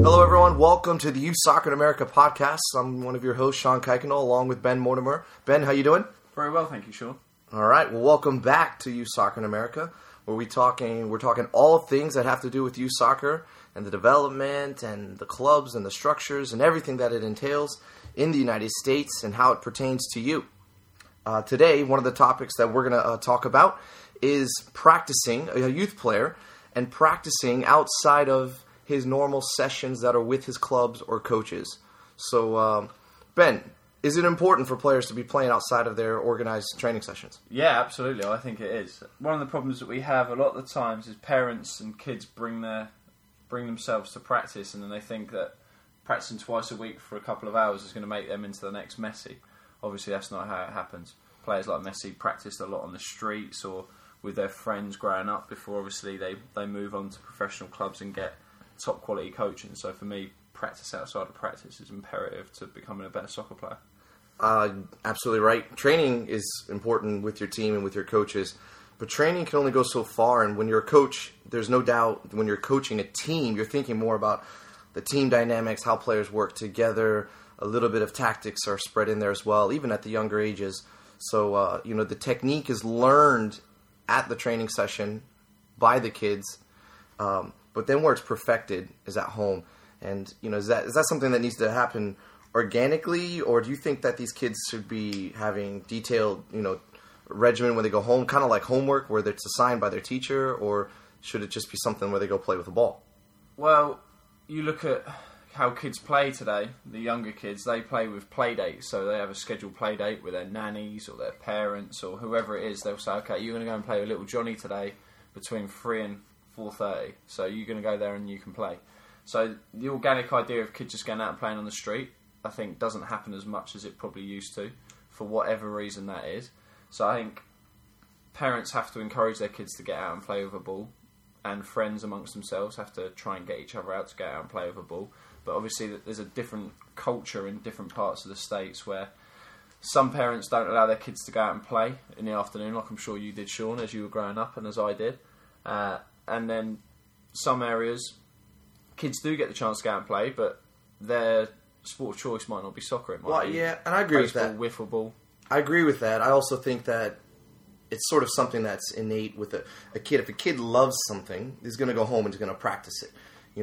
Hello everyone, welcome to the Youth Soccer in America podcast. I'm one of your hosts, Shawn Kuykendall, along with Ben Mortimer. Ben, how you doing? Very well, thank you, Shawn. All right, well welcome back to Youth Soccer in America, where we're talking all things that have to do with youth soccer and the development and the clubs and the structures and everything that it entails in the United States and how it pertains to you. Today, one of the topics that we're going to talk about is practicing, a youth player, and practicing outside of his normal sessions that are with his clubs or coaches. So, Ben, is it important for players to be playing outside of their organized training sessions? Yeah, absolutely. I think it is. One of the problems that we have a lot of the times is parents and kids bring themselves to practice, and then they think that practicing twice a week for a couple of hours is going to make them into the next Messi. Obviously, that's not how it happens. Players like Messi practiced a lot on the streets or with their friends growing up before, obviously, they move on to professional clubs and get top-quality coaching. So for me, practice outside of practice is imperative to becoming a better soccer player. Absolutely right. Training is important with your team and with your coaches, but training can only go so far. And when you're a coach, there's no doubt when you're coaching a team, you're thinking more about the team dynamics, how players work together. A little bit of tactics are spread in there as well, even at the younger ages. So, the technique is learned at the training session by the kids, but then where it's perfected is at home. And, is that something that needs to happen organically, or do you think that these kids should be having detailed, regimen when they go home, kind of like homework where it's assigned by their teacher, or should it just be something where they go play with the ball? Well, you look at how kids play today, the younger kids, they play with play dates. So they have a scheduled play date with their nannies or their parents or whoever it is. They'll say, okay, you're going to go and play with little Johnny today between 3 and 4:30. So you're going to go there and you can play. So the organic idea of kids just going out and playing on the street, I think doesn't happen as much as it probably used to, for whatever reason that is. So I think parents have to encourage their kids to get out and play with a ball, and friends amongst themselves have to try and get each other out to get out and play with a ball. But obviously there's a different culture in different parts of the States where some parents don't allow their kids to go out and play in the afternoon, like I'm sure you did, Shawn, as you were growing up and as I did. And then some areas, kids do get the chance to go out and play, but their sport of choice might not be soccer. It might be and I agree baseball, with that. Wiffle ball. I agree with that. I also think that it's sort of something that's innate with a kid. If a kid loves something, he's going to go home and he's going to practice it.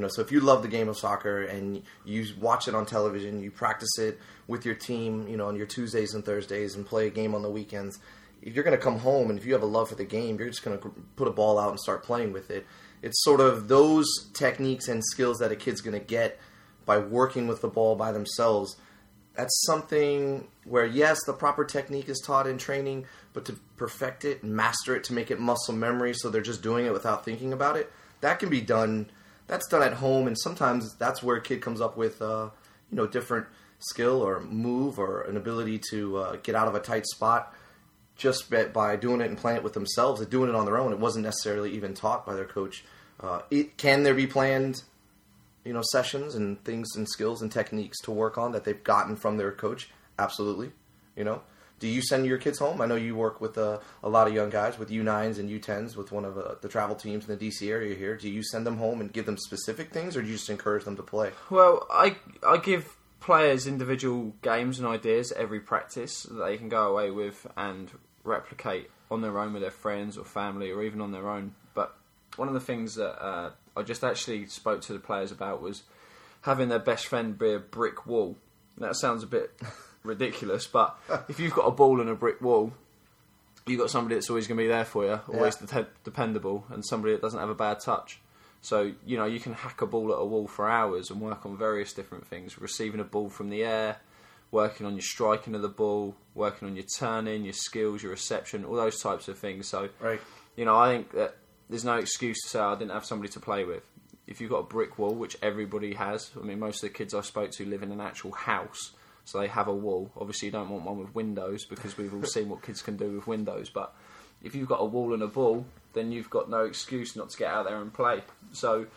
So if you love the game of soccer and you watch it on television, you practice it with your team, on your Tuesdays and Thursdays and play a game on the weekends, if you're going to come home and if you have a love for the game, you're just going to put a ball out and start playing with it. It's sort of those techniques and skills that a kid's going to get by working with the ball by themselves. That's something where, yes, the proper technique is taught in training, but to perfect it and master it, to make it muscle memory so they're just doing it without thinking about it, that can be done. That's done at home, and sometimes that's where a kid comes up with, different skill or move or an ability to get out of a tight spot just by doing it and playing it with themselves and doing it on their own. It wasn't necessarily even taught by their coach. Can there be planned, sessions and things and skills and techniques to work on that they've gotten from their coach? Absolutely. Do you send your kids home? I know you work with a lot of young guys, with U9s and U10s, with one of the travel teams in the DC area here. Do you send them home and give them specific things, or do you just encourage them to play? Well, I give players individual games and ideas every practice that they can go away with and replicate on their own with their friends or family or even on their own. But one of the things that I just actually spoke to the players about was having their best friend be a brick wall. That sounds a bit ridiculous, but if you've got a ball and a brick wall, you've got somebody that's always going to be there for you, always dependable, and somebody that doesn't have a bad touch. So, you can hack a ball at a wall for hours and work on various different things, receiving a ball from the air, working on your striking of the ball, working on your turning, your skills, your reception, all those types of things. So, right. I think that there's no excuse to say, I didn't have somebody to play with. If you've got a brick wall, which everybody has, most of the kids I spoke to live in an actual house, so they have a wall. Obviously, you don't want one with windows because we've all seen what kids can do with windows. But if you've got a wall and a ball, then you've got no excuse not to get out there and play. So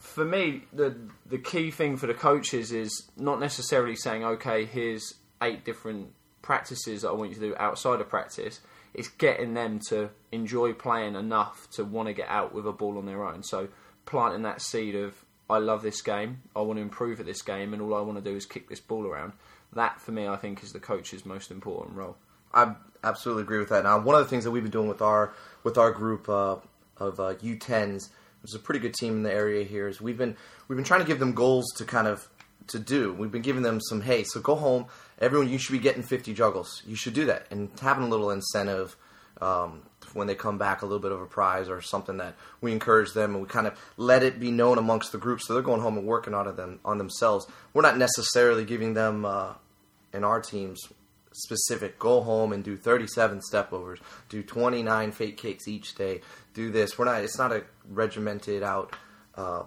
for me, the key thing for the coaches is not necessarily saying, okay, here's 8 different practices that I want you to do outside of practice. it's getting them to enjoy playing enough to want to get out with a ball on their own. So planting that seed of, I love this game, I want to improve at this game, and all I want to do is kick this ball around. That, for me, I think is the coach's most important role. I absolutely agree with that. Now, one of the things that we've been doing with our group of U10s, which is a pretty good team in the area here, is we've been trying to give them goals to kind of to do. We've been giving them some, hey, so go home, everyone, you should be getting 50 juggles. You should do that, and having a little incentive when they come back, a little bit of a prize or something that we encourage them, and we kind of let it be known amongst the group, so they're going home and working on themselves. We're not necessarily giving them in our teams specific, go home and do 37 step overs, do 29 fake kicks each day, do this. We're not. It's not a regimented out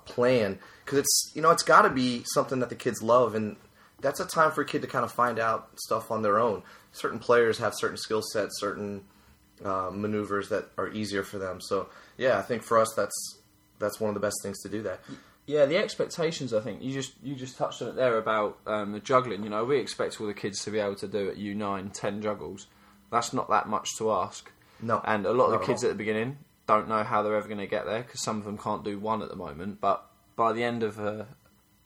plan, because it's got to be something that the kids love, and that's a time for a kid to kind of find out stuff on their own. Certain players have certain skill sets, certain maneuvers that are easier for them. So yeah, I think for us that's one of the best things to do that. Yeah, the expectations, I think you just touched on it there about the juggling. You know, we expect all the kids to be able to do at U9 10 juggles. That's not that much to ask. No, and a lot of the kids at the beginning don't know how they're ever going to get there, because some of them can't do one at the moment. But by the end of a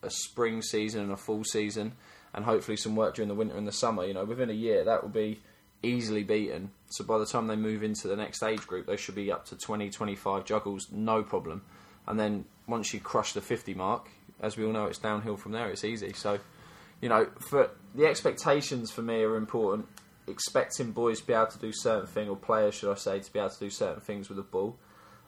spring season and a fall season, and hopefully some work during the winter and the summer, you know, within a year that will be easily beaten. So by the time they move into the next age group, they should be up to 20, 25 juggles, no problem. And then once you crush the 50 mark, as we all know, it's downhill from there. It's easy. So, you know, for the expectations for me are important. Expecting boys to be able to do certain things, or players, should I say, to be able to do certain things with the ball.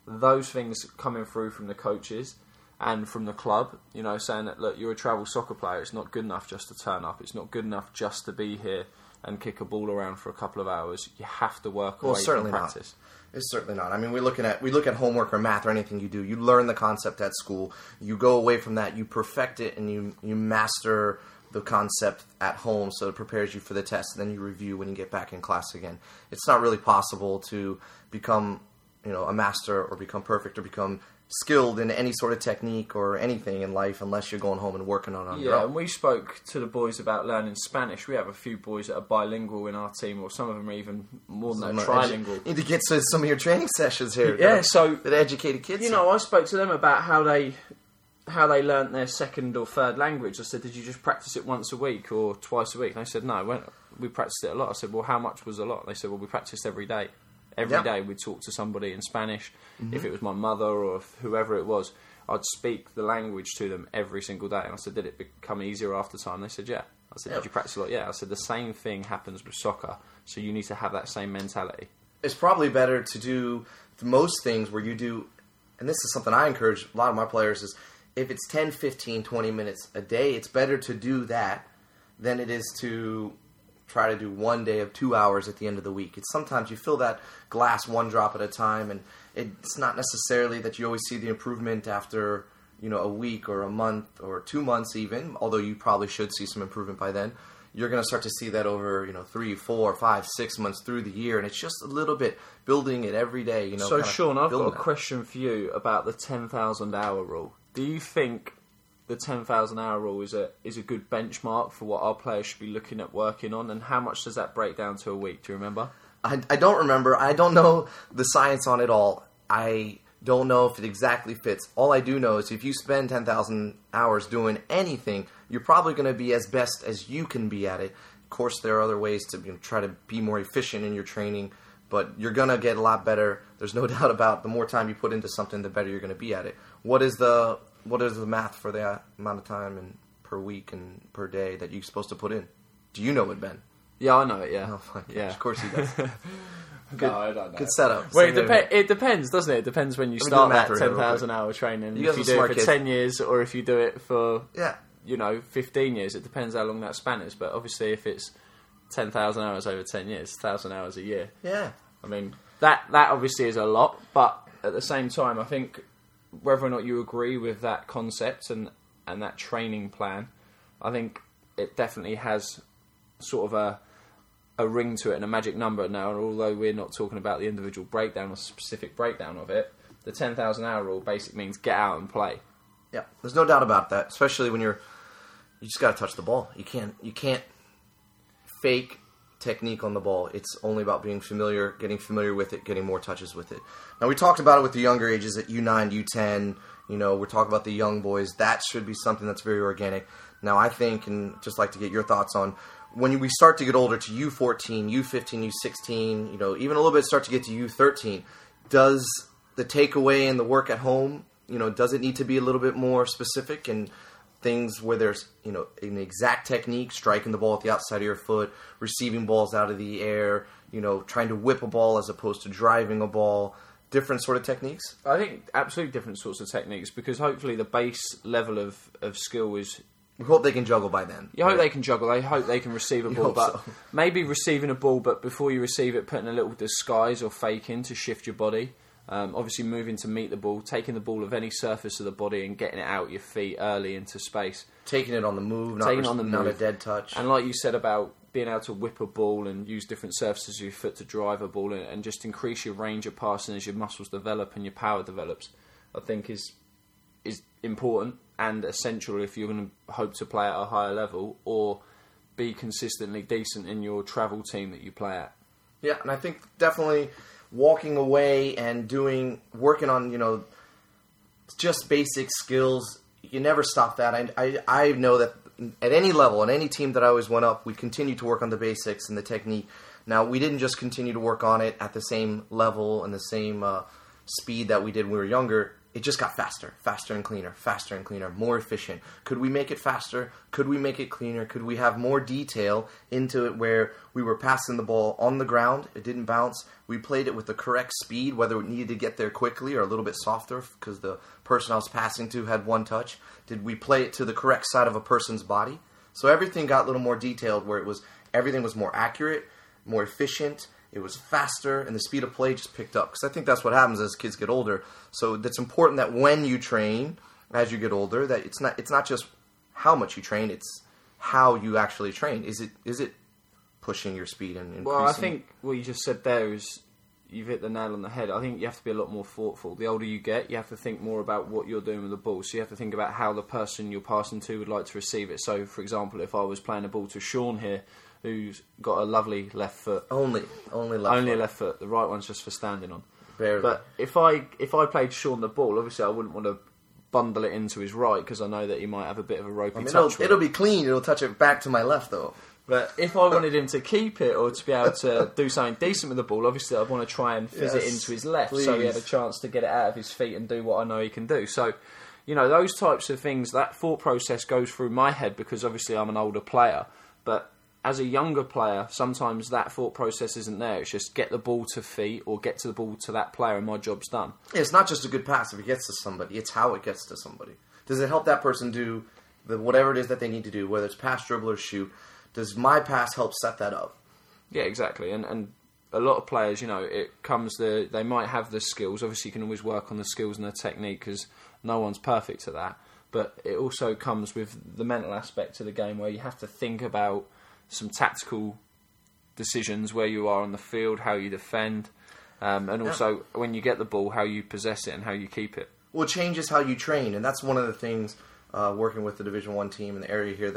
Those things coming through from the coaches and from the club, you know, saying that, look, you're a travel soccer player. It's not good enough just to turn up. It's not good enough just to be here and kick a ball around for a couple of hours. You have to work away from practice. Not. It's certainly not. I mean, we look at homework or math or anything you do. You learn the concept at school. You go away from that. You perfect it, and you master the concept at home, so it prepares you for the test. And then you review when you get back in class again. It's not really possible to become, you know, a master or become perfect or become skilled in any sort of technique or anything in life unless you're going home and working on your own. Yeah, and we spoke to the boys about learning Spanish. We have a few boys that are bilingual in our team, or some of them are even more than that, trilingual. You need to get to some of your training sessions here. Yeah, so that educated kids. You know, I spoke to them about how they learnt their second or third language. I said, did you just practice it once a week or twice a week? And they said, no, we practiced it a lot. I said, well, how much was a lot? And they said, well, we practiced every day. Every day we'd talk to somebody in Spanish. Mm-hmm. If it was my mother or whoever it was, I'd speak the language to them every single day. And I said, did it become easier after time? They said, yeah. I said, did you practice a lot? Yeah. I said, the same thing happens with soccer, so you need to have that same mentality. It's probably better to do most things where you do, and this is something I encourage a lot of my players, is if it's 10, 15, 20 minutes a day, it's better to do that than it is to try to do one day of 2 hours at the end of the week. It's sometimes you fill that glass one drop at a time, and it's not necessarily that you always see the improvement after, you know, a week or a month or 2 months even, although you probably should see some improvement by then. You're going to start to see that over, you know, 3, 4, 5, 6 months through the year, and it's just a little bit building it every day, you know. So, Shawn, I've got a question for you about the 10,000 hour rule. Do you think the 10,000 hour rule is a good benchmark for what our players should be looking at working on, and how much does that break down to a week? Do you remember? I don't remember. I don't know the science on it all. I don't know if it exactly fits. All I do know is if you spend 10,000 hours doing anything, you're probably going to be as best as you can be at it. Of course, there are other ways to, you know, try to be more efficient in your training, but you're going to get a lot better. There's no doubt about the more time you put into something, the better you're going to be at it. What is the math for the amount of time and per week and per day that you're supposed to put in? Do you know it, Ben? Yeah, I know it, yeah. Oh, my gosh, yeah. Of course he does. Good, no, I don't know. Good setup. Well, it depends, doesn't it? It depends when you start that 10,000-hour training. If you do it for 10 years or if you do it for, 15 years. It depends how long that span is. But obviously if it's 10,000 hours over 10 years, 1,000 hours a year. Yeah. I mean, that obviously is a lot. But at the same time, I think whether or not you agree with that concept and that training plan, I think it definitely has sort of a ring to it and a magic number now. And although we're not talking about the individual breakdown or specific breakdown of it, the 10,000 hour rule basically means get out and play. Yeah, there's no doubt about that. Especially when you just got to touch the ball. You can't fake technique on the ball. It's only about being familiar, getting familiar with it, getting more touches with it. Now, we talked about it with the younger ages at U9, U10. You know, we're talking about the young boys. That should be something that's very organic. Now, I think, and just like to get your thoughts on, when we start to get older to U14, U15, U16, you know, even a little bit start to get to U13, does the takeaway and the work at home, you know, does it need to be a little bit more specific and things where there's, you know, an exact technique, striking the ball at the outside of your foot, receiving balls out of the air, you know, trying to whip a ball as opposed to driving a ball, different sort of techniques? I think absolutely different sorts of techniques, because hopefully the base level of skill is... We hope they can juggle by then. You hope they can juggle. I hope they can receive a ball. But so. Maybe receiving a ball, but before you receive it, putting a little disguise or fake in to shift your body. Obviously moving to meet the ball, taking the ball of any surface of the body and getting it out your feet early into space. Taking it on the move, not a dead touch. And like you said about being able to whip a ball and use different surfaces of your foot to drive a ball and just increase your range of passing as your muscles develop and your power develops, I think is important and essential if you're going to hope to play at a higher level or be consistently decent in your travel team that you play at. Yeah, and I think definitely... walking away and working on, you know, just basic skills. You never stop that. I know that at any level, on any team that I always went up, we continued to work on the basics and the technique. Now, we didn't just continue to work on it at the same level and the same speed that we did when we were younger. It just got faster and cleaner, more efficient. Could we make it faster? Could we make it cleaner? Could we have more detail into it where we were passing the ball on the ground, it didn't bounce, we played it with the correct speed, whether it needed to get there quickly or a little bit softer because the person I was passing to had one touch. Did we play it to the correct side of a person's body? So everything got a little more detailed where everything was more accurate, more efficient. It was faster, and the speed of play just picked up. Because I think that's what happens as kids get older. So it's important that when you train, as you get older, that it's not just how much you train, it's how you actually train. Is it pushing your speed and increasing? Well, I think what you just said there is you've hit the nail on the head. I think you have to be a lot more thoughtful. The older you get, you have to think more about what you're doing with the ball. So you have to think about how the person you're passing to would like to receive it. So, for example, if I was playing a ball to Shawn here, who's got a lovely left foot. Only a left foot. The right one's just for standing on. Barely. But if I played Shawn the ball, obviously I wouldn't want to bundle it into his right because I know that he might have a bit of a ropey touch. It'll be clean. It'll touch it back to my left, though. But if I wanted him to keep it or to be able to do something decent with the ball, obviously I'd want to try and fizz it into his left so he had a chance to get it out of his feet and do what I know he can do. So, you know, those types of things, that thought process goes through my head because obviously I'm an older player. But as a younger player, sometimes that thought process isn't there. It's just get the ball to feet or get to the ball to that player and my job's done. It's not just a good pass if it gets to somebody. It's how it gets to somebody. Does it help that person do whatever it is that they need to do, whether it's pass, dribble, or shoot? Does my pass help set that up? Yeah, exactly. And a lot of players, you know, they might have the skills. Obviously, you can always work on the skills and the technique because no one's perfect at that. But it also comes with the mental aspect of the game where you have to think about some tactical decisions, where you are on the field, how you defend, and also when you get the ball, how you possess it and how you keep it. Well, it changes how you train, and that's one of the things working with the Division I team in the area here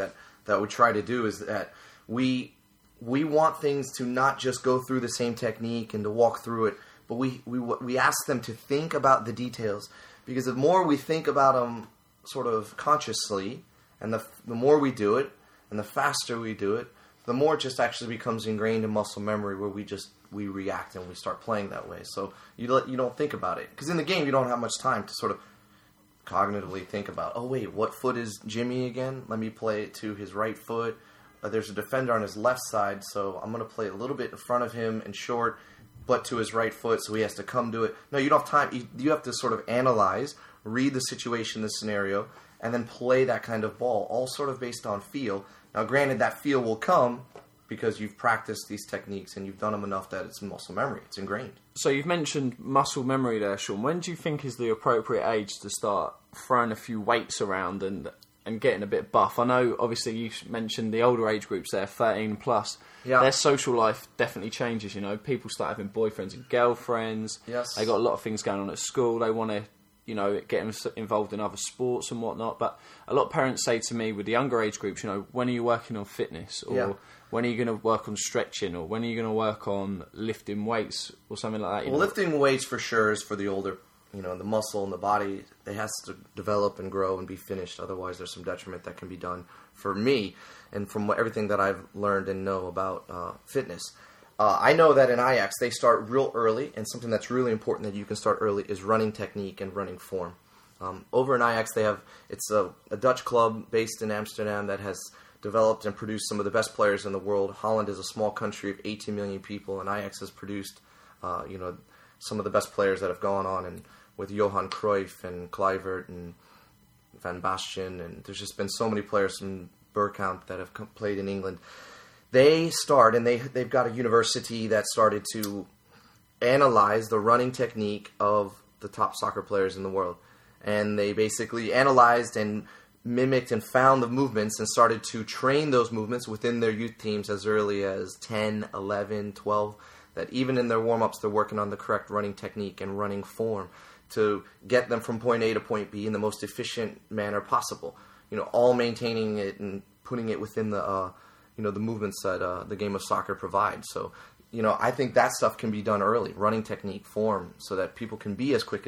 that we try to do is that we want things to not just go through the same technique and to walk through it, but we ask them to think about the details, because the more we think about them sort of consciously, and the more we do it, and the faster we do it, the more it just actually becomes ingrained in muscle memory where we react and we start playing that way. So you don't think about it. Because in the game, you don't have much time to sort of cognitively think about, oh, wait, what foot is Jimmy again? Let me play it to his right foot. There's a defender on his left side, so I'm going to play a little bit in front of him and short, but to his right foot, so he has to come to it. No, you don't have time. You have to sort of analyze, read the situation, the scenario, and then play that kind of ball, all sort of based on feel. Now, granted, that feel will come because you've practiced these techniques and you've done them enough that it's muscle memory. It's ingrained. So you've mentioned muscle memory there, Shawn. When do you think is the appropriate age to start throwing a few weights around and getting a bit buff? I know, obviously, you mentioned the older age groups there, 13 plus. Yeah. Their social life definitely changes, you know. People start having boyfriends and girlfriends. Yes. They got a lot of things going on at school. They want to you know, get them involved in other sports and whatnot. But a lot of parents say to me with the younger age groups, you know, when are you working on fitness? Or when are you going to work on stretching? Or when are you going to work on lifting weights or something like that? Well, lifting weights for sure is for the older, you know, the muscle and the body. It has to develop and grow and be finished. Otherwise, there's some detriment that can be done for me and from everything that I've learned and know about fitness. I know that in Ajax, they start real early, and something that's really important that you can start early is running technique and running form. Over in Ajax, they have it's a Dutch club based in Amsterdam that has developed and produced some of the best players in the world. Holland is a small country of 18 million people, and Ajax has produced some of the best players that have gone on, and with Johan Cruyff and Kluivert and Van Bastien, and there's just been so many players from Bergkamp that have played in England. They start, and they've got a university that started to analyze the running technique of the top soccer players in the world. And they basically analyzed and mimicked and found the movements and started to train those movements within their youth teams as early as 10, 11, 12, that even in their warm-ups they're working on the correct running technique and running form to get them from point A to point B in the most efficient manner possible. You know, all maintaining it and putting it within the movements that the game of soccer provides. So, you know, I think that stuff can be done early, running technique, form, so that people can be as quick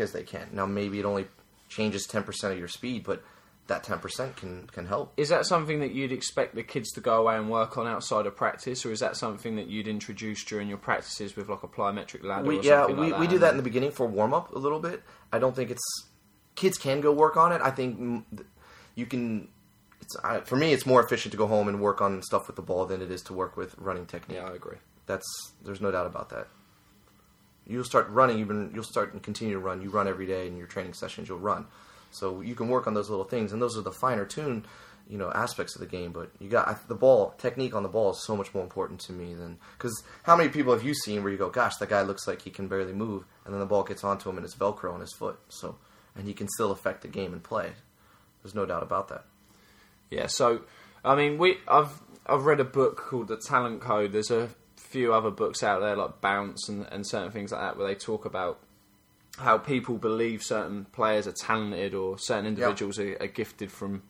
as they can. Now, maybe it only changes 10% of your speed, but that 10% can help. Is that something that you'd expect the kids to go away and work on outside of practice, or is that something that you'd introduce during your practices with like a plyometric ladder or something like that? We do that in the beginning for warm-up a little bit. I don't think kids can go work on it. I think you can... for me, it's more efficient to go home and work on stuff with the ball than it is to work with running technique. Yeah, I agree. There's no doubt about that. You'll start running, you'll start and continue to run. You run every day in your training sessions. You'll run, so you can work on those little things, and those are the finer tuned, you know, aspects of the game. But you got the ball technique on the ball is so much more important to me than because how many people have you seen where you go, gosh, that guy looks like he can barely move, and then the ball gets onto him and it's Velcro on his foot, so and he can still affect the game and play. There's no doubt about that. Yeah, so I mean, I've read a book called The Talent Code. There's a few other books out there like Bounce and certain things like that where they talk about how people believe certain players are talented or certain individuals are gifted from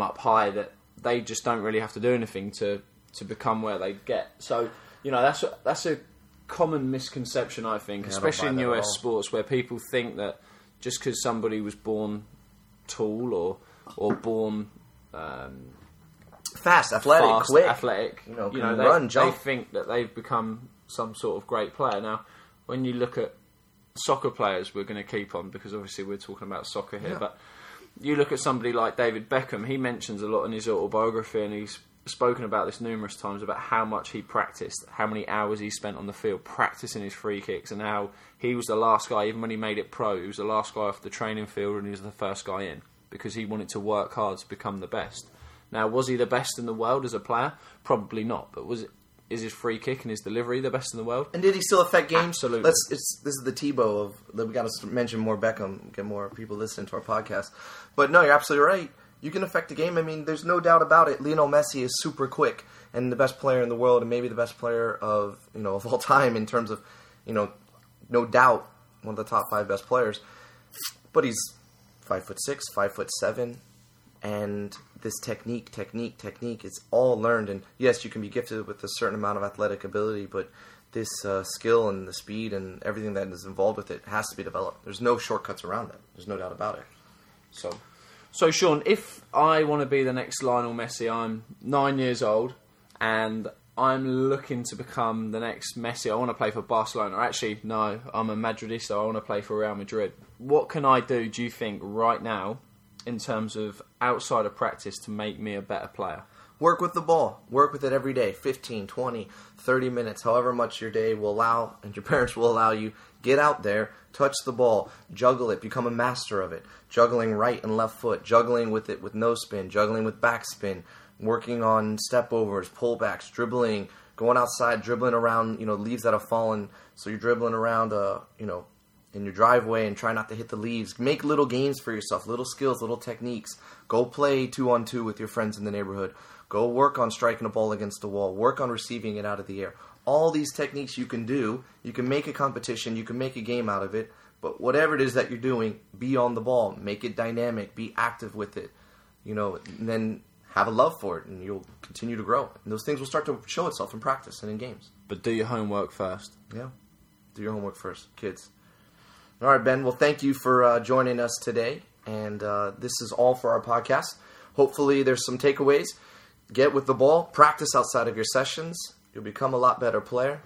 up high, that they just don't really have to do anything to become where they get. So, you know, that's a common misconception, I think, especially in US sports, where people think that just because somebody was born tall or born fast, athletic, quick, you know, run, jump. They think that they've become some sort of great player. Now, when you look at soccer players, we're going to keep on because obviously we're talking about soccer here. Yeah. But you look at somebody like David Beckham. He mentions a lot in his autobiography, and he's spoken about this numerous times about how much he practiced, how many hours he spent on the field practicing his free kicks, and how he was the last guy, even when he made it pro, he was the last guy off the training field, and he was the first guy in, because he wanted to work hard to become the best. Now, was he the best in the world as a player? Probably not, but is his free kick and his delivery the best in the world? And did he still affect games? Absolutely. This is the Tebow of... We've got to mention more Beckham, get more people listening to our podcast. But no, you're absolutely right. You can affect the game. I mean, there's no doubt about it. Lionel Messi is super quick and the best player in the world, and maybe the best player of all time in terms of, you know, no doubt one of the top 5 best players. But he's 5'6", 5'7", and this technique, it's all learned. And yes, you can be gifted with a certain amount of athletic ability, but this skill and the speed and everything that is involved with it has to be developed. There's no shortcuts around that. There's no doubt about it. So Shawn, if I want to be the next Lionel Messi, I'm 9 years old, and I'm looking to become the next Messi. I want to play for Barcelona. Actually, no, I'm a Madridista. I want to play for Real Madrid. What can I do you think, right now, in terms of outside of practice to make me a better player? Work with the ball. Work with it every day, 15, 20, 30 minutes, however much your day will allow and your parents will allow you. Get out there, touch the ball, juggle it, become a master of it. Juggling right and left foot, juggling with it with no spin, juggling with backspin, working on step-overs, pullbacks, dribbling, going outside, dribbling around, you know, leaves that have fallen. So you're dribbling around, in your driveway and try not to hit the leaves. Make little games for yourself, little skills, little techniques. Go play 2-on-2 with your friends in the neighborhood. Go work on striking a ball against the wall. Work on receiving it out of the air. all these techniques you can do. You can make a competition, you can make a game out of it, but whatever it is that you're doing, be on the ball, make it dynamic, be active with it, you know, and then have a love for it, and you'll continue to grow. And those things will start to show itself in practice and in games. But do your homework first. Yeah, do your homework first, kids. All right, Ben, well, thank you for joining us today, and this is all for our podcast. Hopefully there's some takeaways. Get with the ball, practice outside of your sessions. You'll become a lot better player.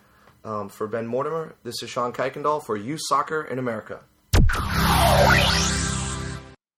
For Ben Mortimer, this is Shawn Kuykendall for Youth Soccer in America.